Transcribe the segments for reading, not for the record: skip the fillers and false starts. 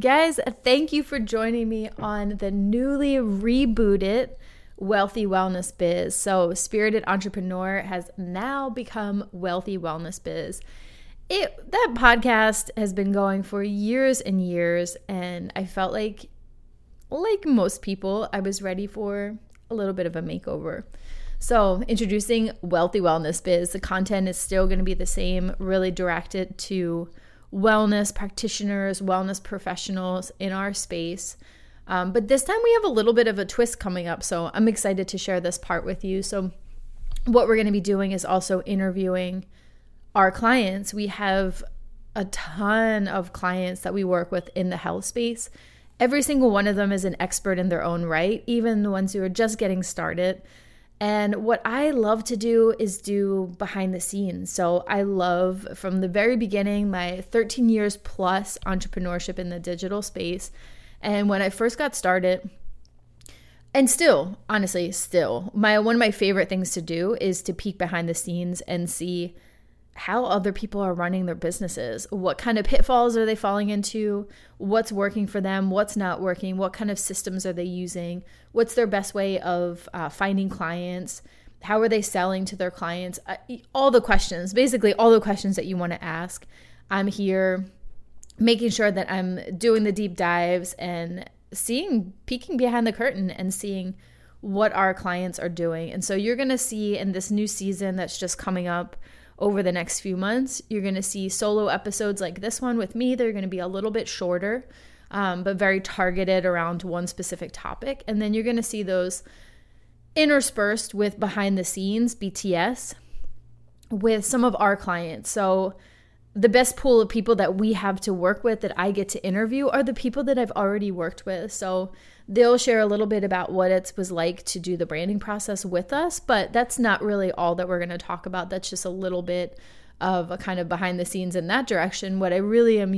Guys, thank you for joining me on the newly rebooted Wealthy Wellness Biz. So Spirited Entrepreneur has now become Wealthy Wellness Biz. That podcast has been going for years and years, and I felt like most people, I was ready for a little bit of a makeover. So introducing Wealthy Wellness Biz. The content is still going to be the same, really directed to wellness practitioners, wellness professionals in our space. But this time we have a little bit of a twist coming up, so I'm excited to share this part with you. So what we're going to be doing is also interviewing our clients. We have a ton of clients that we work with in the health space. Every single one of them is an expert in their own right, even the ones who are just getting started. And what I love to do is do behind the scenes. So I love, from the very beginning, my 13 years plus entrepreneurship in the digital space. And when I first got started, and still, honestly, one of my favorite things to do is to peek behind the scenes and see how other people are running their businesses. What kind of pitfalls are they falling into? What's working for them? What's not working? What kind of systems are they using? What's their best way of finding clients? How are they selling to their clients? All the questions, basically all the questions that you want to ask. I'm here making sure that I'm doing the deep dives and peeking behind the curtain and seeing what our clients are doing. And so you're going to see in this new season that's just coming up over the next few months, you're going to see solo episodes like this one with me. They're going to be a little bit shorter, but very targeted around one specific topic. And then you're going to see those interspersed with behind the scenes, BTS, with some of our clients. So the best pool of people that we have to work with that I get to interview are the people that I've already worked with. So they'll share a little bit about what it was like to do the branding process with us, but that's not really all that we're going to talk about. That's just a little bit of a kind of behind the scenes in that direction. What I'm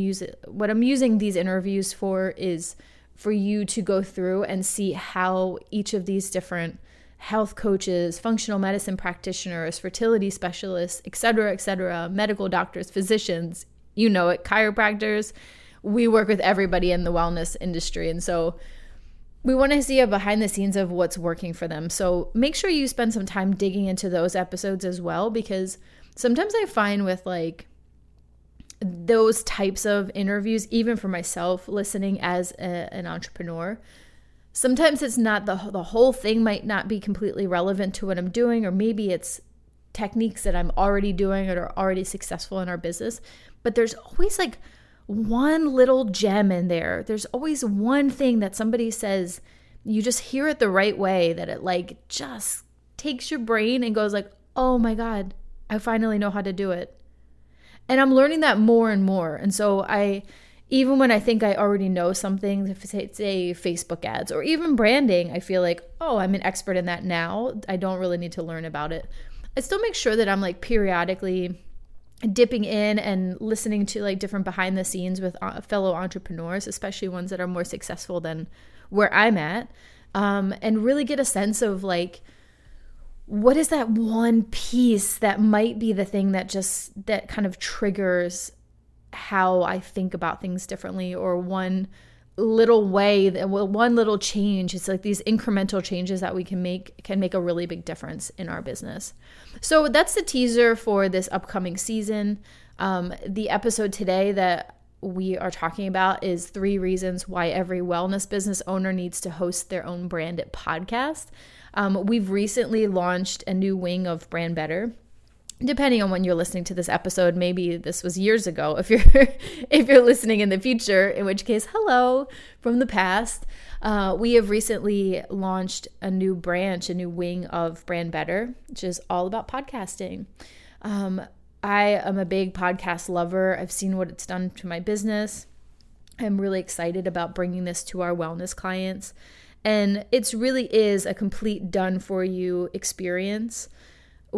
using these interviews for is for you to go through and see how each of these different health coaches, functional medicine practitioners, fertility specialists, et cetera, medical doctors, physicians, you know it, chiropractors. We work with everybody in the wellness industry. And so we want to see a behind the scenes of what's working for them. So make sure you spend some time digging into those episodes as well, because sometimes I find with those types of interviews, even for myself listening as an entrepreneur, sometimes it's not the whole thing might not be completely relevant to what I'm doing, or maybe it's techniques that I'm already doing or are already successful in our business. But there's always one little gem in there. There's always one thing that somebody says, you just hear it the right way, that it just takes your brain and goes like, oh my God, I finally know how to do it. And I'm learning that more and more. And so even when I think I already know something, say Facebook ads or even branding, I feel like, oh, I'm an expert in that now. I don't really need to learn about it. I still make sure that I'm periodically dipping in and listening to different behind the scenes with fellow entrepreneurs, especially ones that are more successful than where I'm at, and really get a sense of what is that one piece that might be the thing that that kind of triggers how I think about things differently, or one little change. It's these incremental changes that we can make a really big difference in our business. So that's the teaser for this upcoming season. The episode today that we are talking about is 3 reasons why every wellness business owner needs to host their own branded podcast. We've recently launched a new wing of Brand Better. Depending on when you're listening to this episode, maybe this was years ago. If you're listening in the future, in which case, hello from the past. We have recently launched a new wing of Brand Better, which is all about podcasting. I am a big podcast lover. I've seen what it's done to my business. I'm really excited about bringing this to our wellness clients. And it really is a complete done-for-you experience.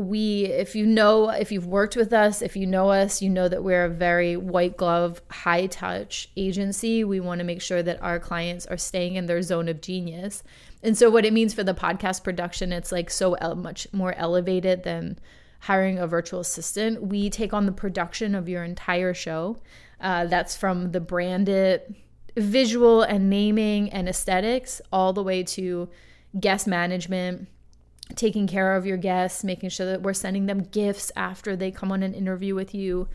If you've worked with us, if you know us, you know that we're a very white glove, high touch agency. We want to make sure that our clients are staying in their zone of genius. And so what it means for the podcast production, it's so much more elevated than hiring a virtual assistant. We take on the production of your entire show. That's from the branded visual and naming and aesthetics, all the way to guest management, taking care of your guests, making sure that we're sending them gifts after they come on an interview with you,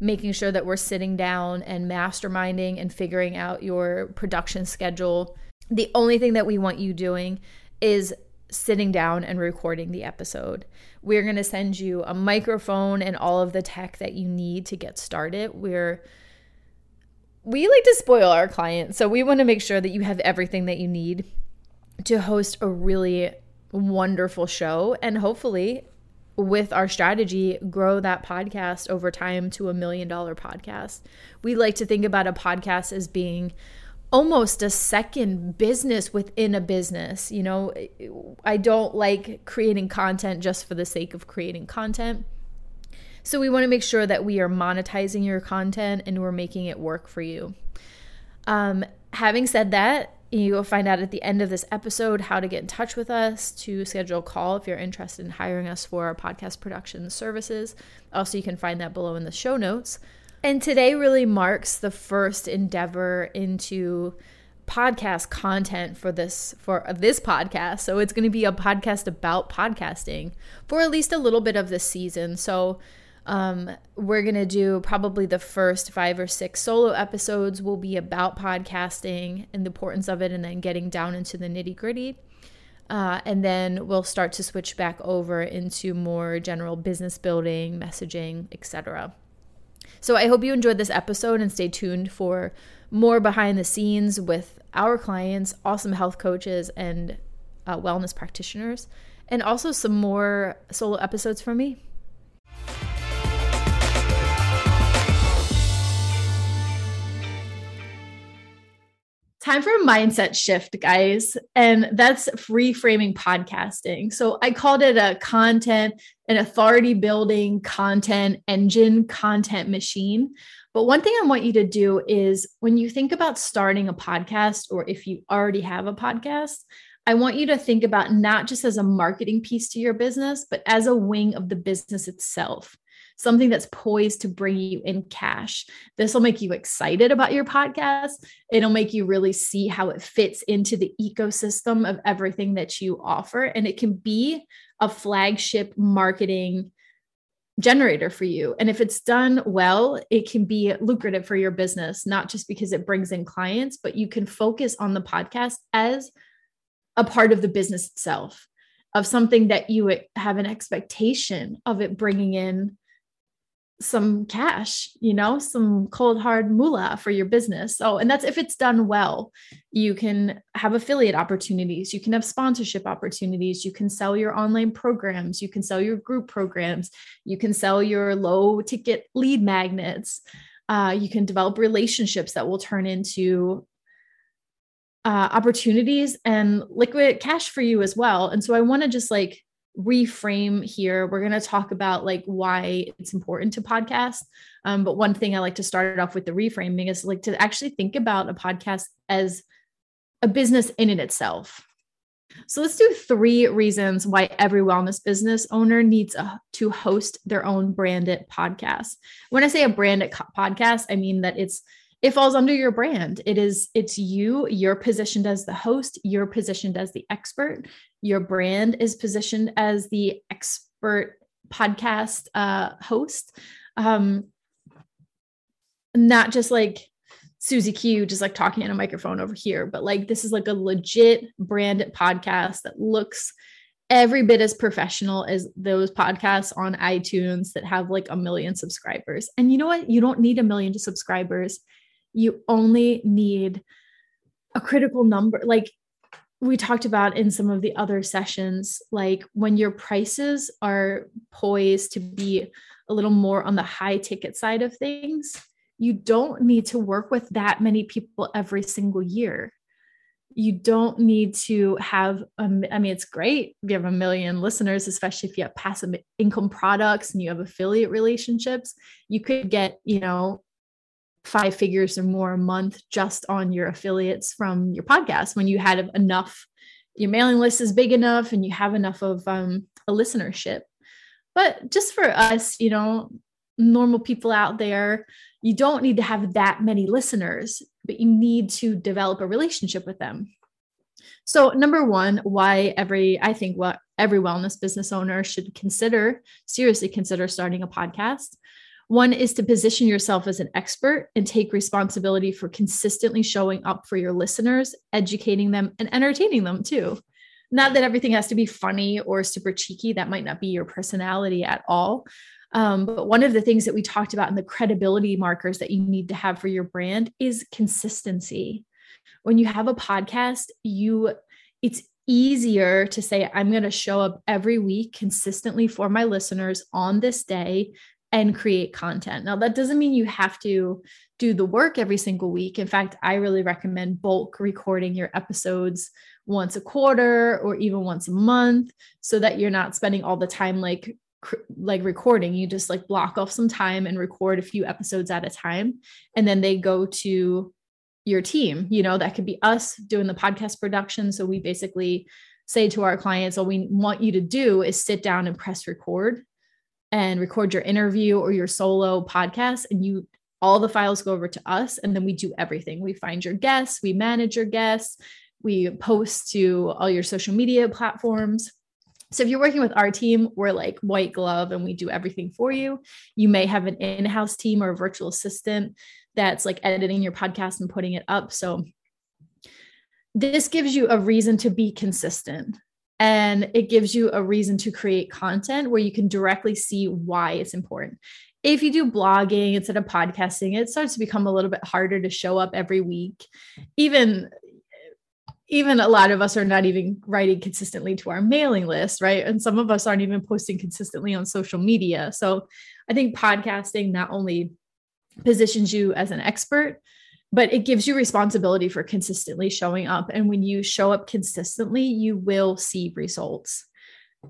making sure that we're sitting down and masterminding and figuring out your production schedule. The only thing that we want you doing is sitting down and recording the episode. We're going to send you a microphone and all of the tech that you need to get started. We like to spoil our clients, so we want to make sure that you have everything that you need to host a really wonderful show, and hopefully with our strategy, grow that podcast over time to $1 million podcast. We like to think about a podcast as being almost a second business within a business. You know, I don't like creating content just for the sake of creating content. So we want to make sure that we are monetizing your content and we're making it work for you. Having said that, you will find out at the end of this episode how to get in touch with us, to schedule a call if you're interested in hiring us for our podcast production services. Also, you can find that below in the show notes. And today really marks the first endeavor into podcast content for this podcast. So it's going to be a podcast about podcasting for at least a little bit of this season. So we're going to do probably the first 5 or 6 solo episodes will be about podcasting and the importance of it, and then getting down into the nitty-gritty. And then we'll start to switch back over into more general business building, messaging, etc. So I hope you enjoyed this episode, and stay tuned for more behind the scenes with our clients, awesome health coaches and wellness practitioners, and also some more solo episodes from me. Time for a mindset shift, guys, and that's reframing podcasting. So I called it a content and authority building content engine, content machine. But one thing I want you to do is, when you think about starting a podcast, or if you already have a podcast, I want you to think about not just as a marketing piece to your business, but as a wing of the business itself. Something that's poised to bring you in cash. This will make you excited about your podcast. It'll make you really see how it fits into the ecosystem of everything that you offer. And it can be a flagship marketing generator for you. And if it's done well, it can be lucrative for your business, not just because it brings in clients, but you can focus on the podcast as a part of the business itself, of something that you have an expectation of it bringing in some cash, you know, some cold hard moolah for your business. So, and that's if it's done well. You can have affiliate opportunities, you can have sponsorship opportunities, you can sell your online programs, you can sell your group programs, you can sell your low ticket lead magnets, you can develop relationships that will turn into opportunities and liquid cash for you as well. And so I want to just like reframe here. We're going to talk about like why it's important to podcast. But one thing I like to start off with the reframing is like to actually think about a podcast as a business in and itself. So let's do 3 reasons why every wellness business owner needs to host their own branded podcast. When I say a branded podcast, I mean that it falls under your brand. It's you, you're positioned as the host, you're positioned as the expert. Your brand is positioned as the expert podcast host. Not just like Susie Q, just like talking in a microphone over here, but like, this is like a legit branded podcast that looks every bit as professional as those podcasts on iTunes that have like 1 million subscribers. And you know what? You don't need 1 million subscribers. You only need a critical number. Like we talked about in some of the other sessions, like when your prices are poised to be a little more on the high ticket side of things, you don't need to work with that many people every single year. You don't need to have, it's great if you have 1 million listeners, especially if you have passive income products and you have affiliate relationships. You could get, 5 figures or more a month just on your affiliates from your podcast when you had enough, your mailing list is big enough and you have enough of a listenership. But just for us, normal people out there, you don't need to have that many listeners. but you need to develop a relationship with them. So number one, I think every wellness business owner should seriously consider starting a podcast. One is to position yourself as an expert and take responsibility for consistently showing up for your listeners, educating them and entertaining them too. Not that everything has to be funny or super cheeky. That might not be your personality at all. But one of the things that we talked about in the credibility markers that you need to have for your brand is consistency. When you have a podcast, it's easier to say, I'm going to show up every week consistently for my listeners on this day and create content. Now, that doesn't mean you have to do the work every single week. In fact, I really recommend bulk recording your episodes once a quarter or even once a month so that you're not spending all the time like recording. You just like block off some time and record a few episodes at a time. And then they go to your team. You know, that could be us doing the podcast production. So we basically say to our clients, all we want you to do is sit down and press record and record your interview or your solo podcast. And all the files go over to us. And then we do everything. We find your guests, we manage your guests, we post to all your social media platforms. So if you're working with our team, we're like white glove and we do everything for you. You may have an in-house team or a virtual assistant that's like editing your podcast and putting it up. So this gives you a reason to be consistent. And it gives you a reason to create content where you can directly see why it's important. If you do blogging instead of podcasting, it starts to become a little bit harder to show up every week. Even a lot of us are not even writing consistently to our mailing list, right? And some of us aren't even posting consistently on social media. So I think podcasting not only positions you as an expert, but it gives you responsibility for consistently showing up. And when you show up consistently, you will see results.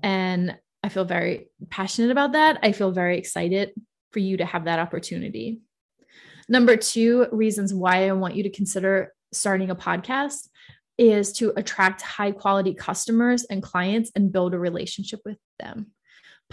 And I feel very passionate about that. I feel very excited for you to have that opportunity. Number two, reasons why I want you to consider starting a podcast is to attract high quality customers and clients and build a relationship with them.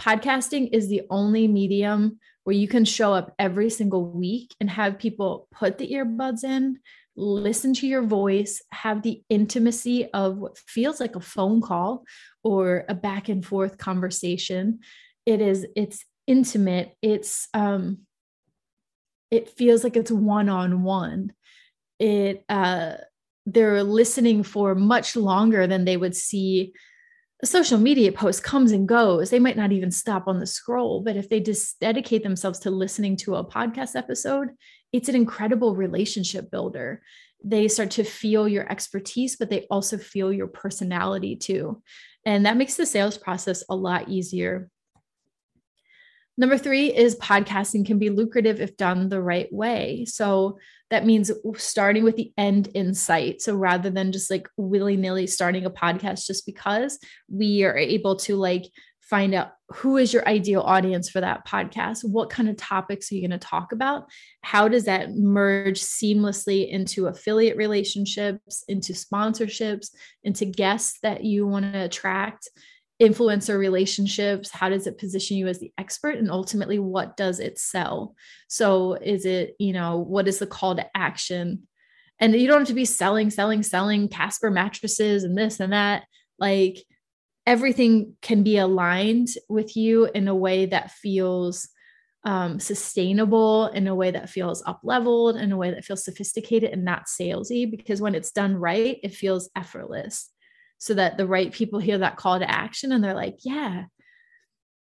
Podcasting is the only medium where you can show up every single week and have people put the earbuds in, listen to your voice, have the intimacy of what feels like a phone call or a back and forth conversation. It's intimate. It feels like it's one-on-one. They're listening for much longer than they would see. A social media post comes and goes. They might not even stop on the scroll, but if they just dedicate themselves to listening to a podcast episode, it's an incredible relationship builder. They start to feel your expertise, but they also feel your personality too. And that makes the sales process a lot easier. Number three is podcasting can be lucrative if done the right way. So that means starting with the end in sight. So rather than just like willy-nilly starting a podcast just because, we are able to like find out who is your ideal audience for that podcast. What kind of topics are you going to talk about? How does that merge seamlessly into affiliate relationships, into sponsorships, into guests that you want to attract, influencer relationships? How does it position you as the expert? And ultimately, what does it sell? So is it, what is the call to action? And you don't have to be selling Casper mattresses and this and that. Like everything can be aligned with you in a way that feels sustainable, in a way that feels up-leveled, in a way that feels sophisticated and not salesy, because when it's done right, it feels effortless. So that the right people hear that call to action and they're like, yeah,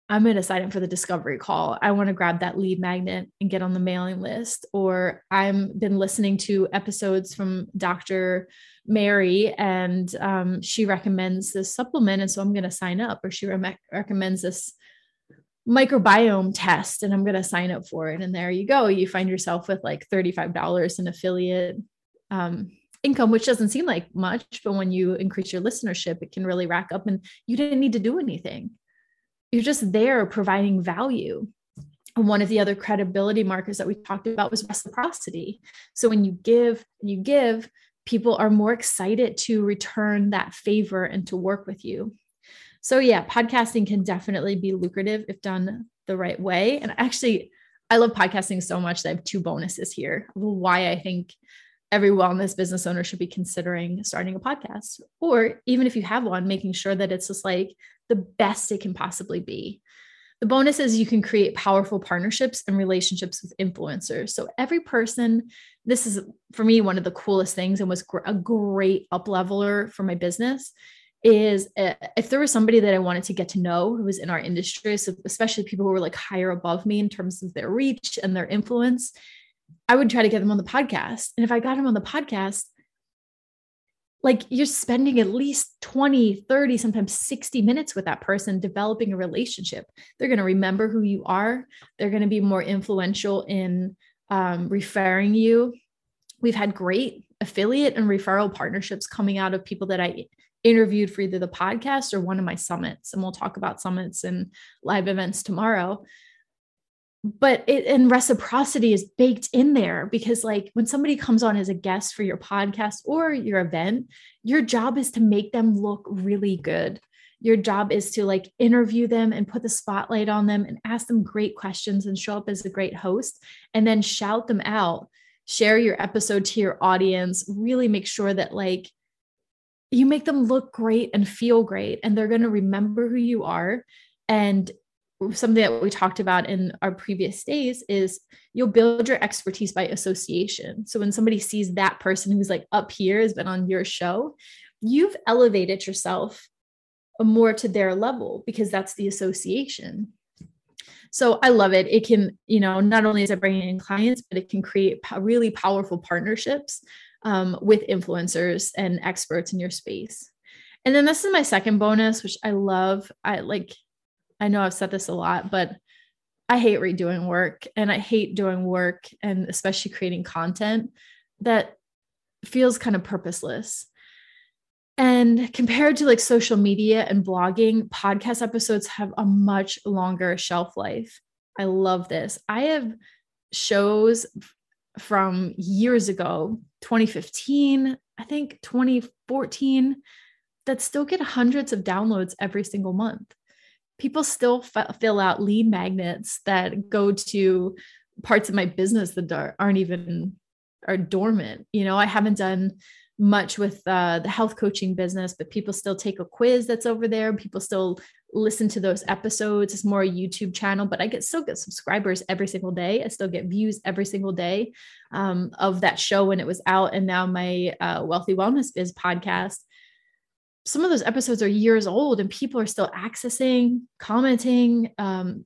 I'm going to sign up for the discovery call. I want to grab that lead magnet and get on the mailing list. Or I've been listening to episodes from Dr. Mary and she recommends this supplement. And so I'm going to sign up. Or she recommends this microbiome test and I'm going to sign up for it. And there you go. You find yourself with like $35 in affiliate income, which doesn't seem like much, but when you increase your listenership, it can really rack up and you didn't need to do anything. You're just there providing value. And one of the other credibility markers that we talked about was reciprocity. So when you give, people are more excited to return that favor and to work with you. So yeah, podcasting can definitely be lucrative if done the right way. And actually, I love podcasting so much that I have two bonuses here. Why I think every wellness business owner should be considering starting a podcast, or even if you have one, making sure that it's just like the best it can possibly be. The bonus is you can create powerful partnerships and relationships with influencers. So every person, this is for me, one of the coolest things and was a great up leveler for my business is if there was somebody that I wanted to get to know who was in our industry, so especially people who were like higher above me in terms of their reach and their influence, I would try to get them on the podcast. And if I got them on the podcast, like you're spending at least 20, 30, sometimes 60 minutes with that person developing a relationship. They're going to remember who you are. They're going to be more influential in referring you. We've had great affiliate and referral partnerships coming out of people that I interviewed for either the podcast or one of my summits. And we'll talk about summits and live events tomorrow. But and reciprocity is baked in there, because like when somebody comes on as a guest for your podcast or your event, your job is to make them look really good. Your job is to like interview them and put the spotlight on them and ask them great questions and show up as a great host and then shout them out, share your episode to your audience, really make sure that like you make them look great and feel great. And they're going to remember who you are. And something that we talked about in our previous days is you'll build your expertise by association. So when somebody sees that person who's like up here has been on your show, you've elevated yourself more to their level because that's the association. So I love it. It can, you know, not only is it bringing in clients, but it can create really powerful partnerships with influencers and experts in your space. And then this is my second bonus, which I love. I know I've said this a lot, but I hate redoing work and I hate doing work and especially creating content that feels kind of purposeless. And compared to like social media and blogging, podcast episodes have a much longer shelf life. I love this. I have shows from years ago, 2015, I think 2014, that still get hundreds of downloads every single month. People still fill out lead magnets that go to parts of my business that are dormant. You know, I haven't done much with the health coaching business, but people still take a quiz that's over there. People still listen to those episodes. It's more a YouTube channel, but I still get subscribers every single day. I still get views every single day of that show when it was out. And now my Wealthy Wellness Biz podcast, some of those episodes are years old and people are still accessing, commenting,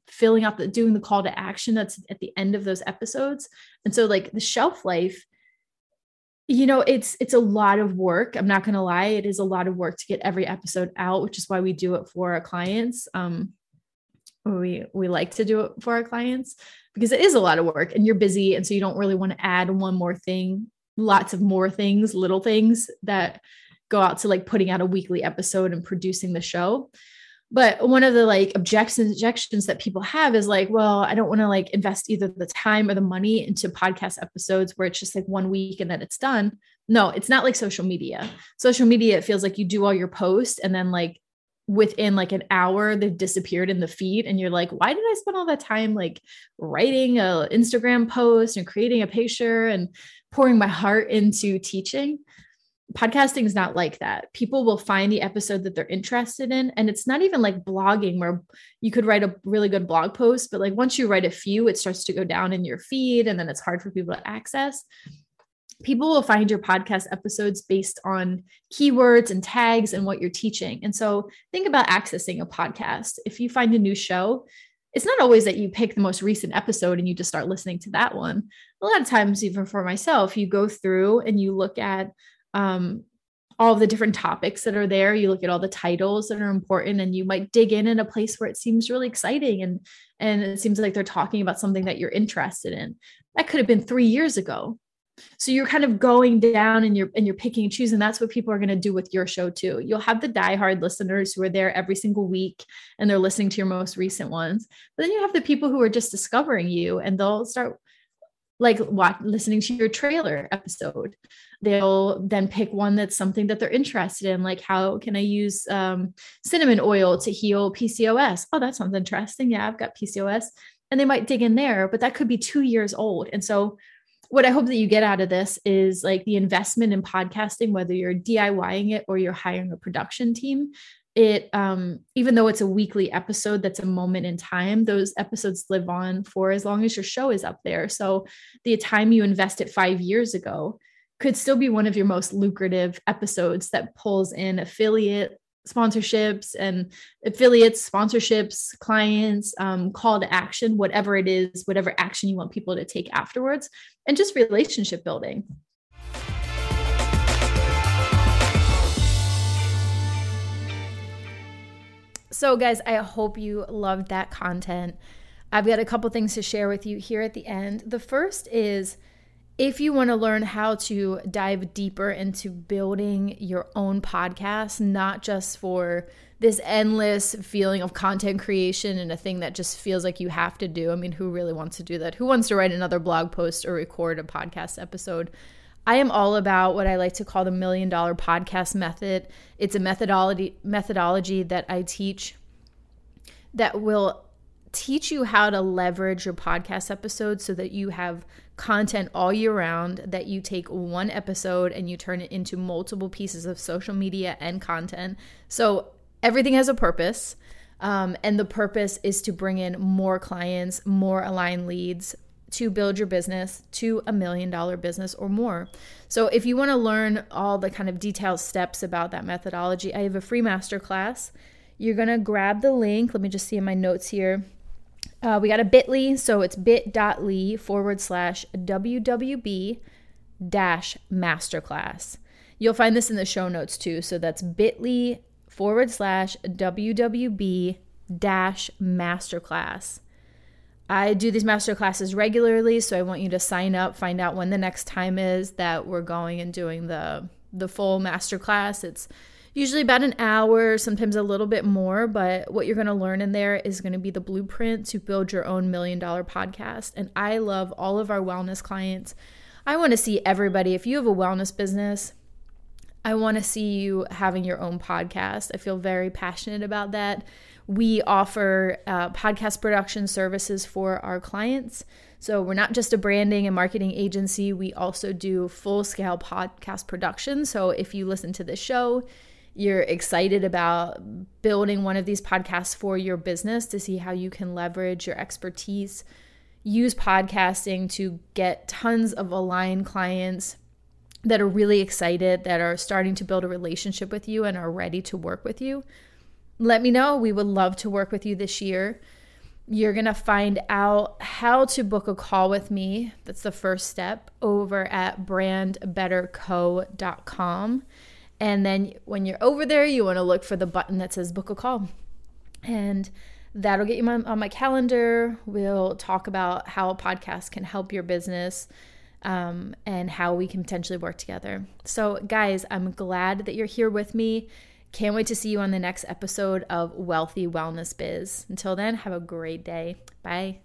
filling out doing the call to action that's at the end of those episodes. And so like the shelf life, you know, it's a lot of work. I'm not going to lie. It is a lot of work to get every episode out, which is why we do it for our clients. We like to do it for our clients because it is a lot of work and you're busy. And so you don't really want to add one more thing, lots of more things, little things that go out to like putting out a weekly episode and producing the show. But one of the like objections that people have is like, well, I don't want to like invest either the time or the money into podcast episodes where it's just like 1 week and then it's done. No, it's not like social media. Social media, it feels like you do all your posts and then like within like an hour, they've disappeared in the feed. And you're like, why did I spend all that time like writing an Instagram post and creating a picture and pouring my heart into teaching? Podcasting is not like that. People will find the episode that they're interested in. And it's not even like blogging where you could write a really good blog post, but like once you write a few, it starts to go down in your feed and then it's hard for people to access. People will find your podcast episodes based on keywords and tags and what you're teaching. And so think about accessing a podcast. If you find a new show, it's not always that you pick the most recent episode and you just start listening to that one. A lot of times, even for myself, you go through and you look at all the different topics that are there. You look at all the titles that are important and you might dig in a place where it seems really exciting. And it seems like they're talking about something that you're interested in. That could have been 3 years ago. So you're kind of going down and you're picking and choosing. That's what people are going to do with your show too. You'll have the diehard listeners who are there every single week and they're listening to your most recent ones. But then you have the people who are just discovering you and they'll start like listening to your trailer episode. They'll then pick one that's something that they're interested in. Like, how can I use cinnamon oil to heal PCOS? Oh, that sounds interesting. Yeah, I've got PCOS. And they might dig in there, but that could be 2 years old. And so what I hope that you get out of this is like the investment in podcasting, whether you're DIYing it or you're hiring a production team, it, even though it's a weekly episode, that's a moment in time, those episodes live on for as long as your show is up there. So the time you invested 5 years ago could still be one of your most lucrative episodes that pulls in affiliate sponsorships and affiliates, sponsorships, clients, call to action, whatever it is, whatever action you want people to take afterwards, and just relationship building. So guys, I hope you loved that content. I've got a couple things to share with you here at the end. The first is, if you want to learn how to dive deeper into building your own podcast, not just for this endless feeling of content creation and a thing that just feels like you have to do. I mean, who really wants to do that? Who wants to write another blog post or record a podcast episode? I am all about what I like to call the $1 million podcast method. It's a methodology that I teach that will teach you how to leverage your podcast episodes so that you have content all year round, that you take one episode and you turn it into multiple pieces of social media and content. So everything has a purpose, and the purpose is to bring in more clients, more aligned leads, to build your business to $1 million business or more. So if you want to learn all the kind of detailed steps about that methodology, I have a free masterclass. You're going to grab the link. Let me just see in my notes here. We got a bit.ly, so it's bit.ly/WWB-masterclass. You'll find this in the show notes too. So that's bit.ly/WWB-masterclass. I do these masterclasses regularly, so I want you to sign up, find out when the next time is that we're going and doing the full masterclass. It's usually about an hour, sometimes a little bit more, but what you're going to learn in there is going to be the blueprint to build your own $1 million podcast. And I love all of our wellness clients. I want to see everybody. If you have a wellness business, I want to see you having your own podcast. I feel very passionate about that. We offer podcast production services for our clients. So we're not just a branding and marketing agency. We also do full-scale podcast production. So if you listen to this show, you're excited about building one of these podcasts for your business to see how you can leverage your expertise, use podcasting to get tons of aligned clients that are really excited, that are starting to build a relationship with you and are ready to work with you. Let me know. We would love to work with you this year. You're going to find out how to book a call with me. That's the first step over at brandbetterco.com. And then when you're over there, you want to look for the button that says book a call. And that'll get you on my calendar. We'll talk about how a podcast can help your business, and how we can potentially work together. So guys, I'm glad that you're here with me. Can't wait to see you on the next episode of Wealthy Wellness Biz. Until then, have a great day. Bye.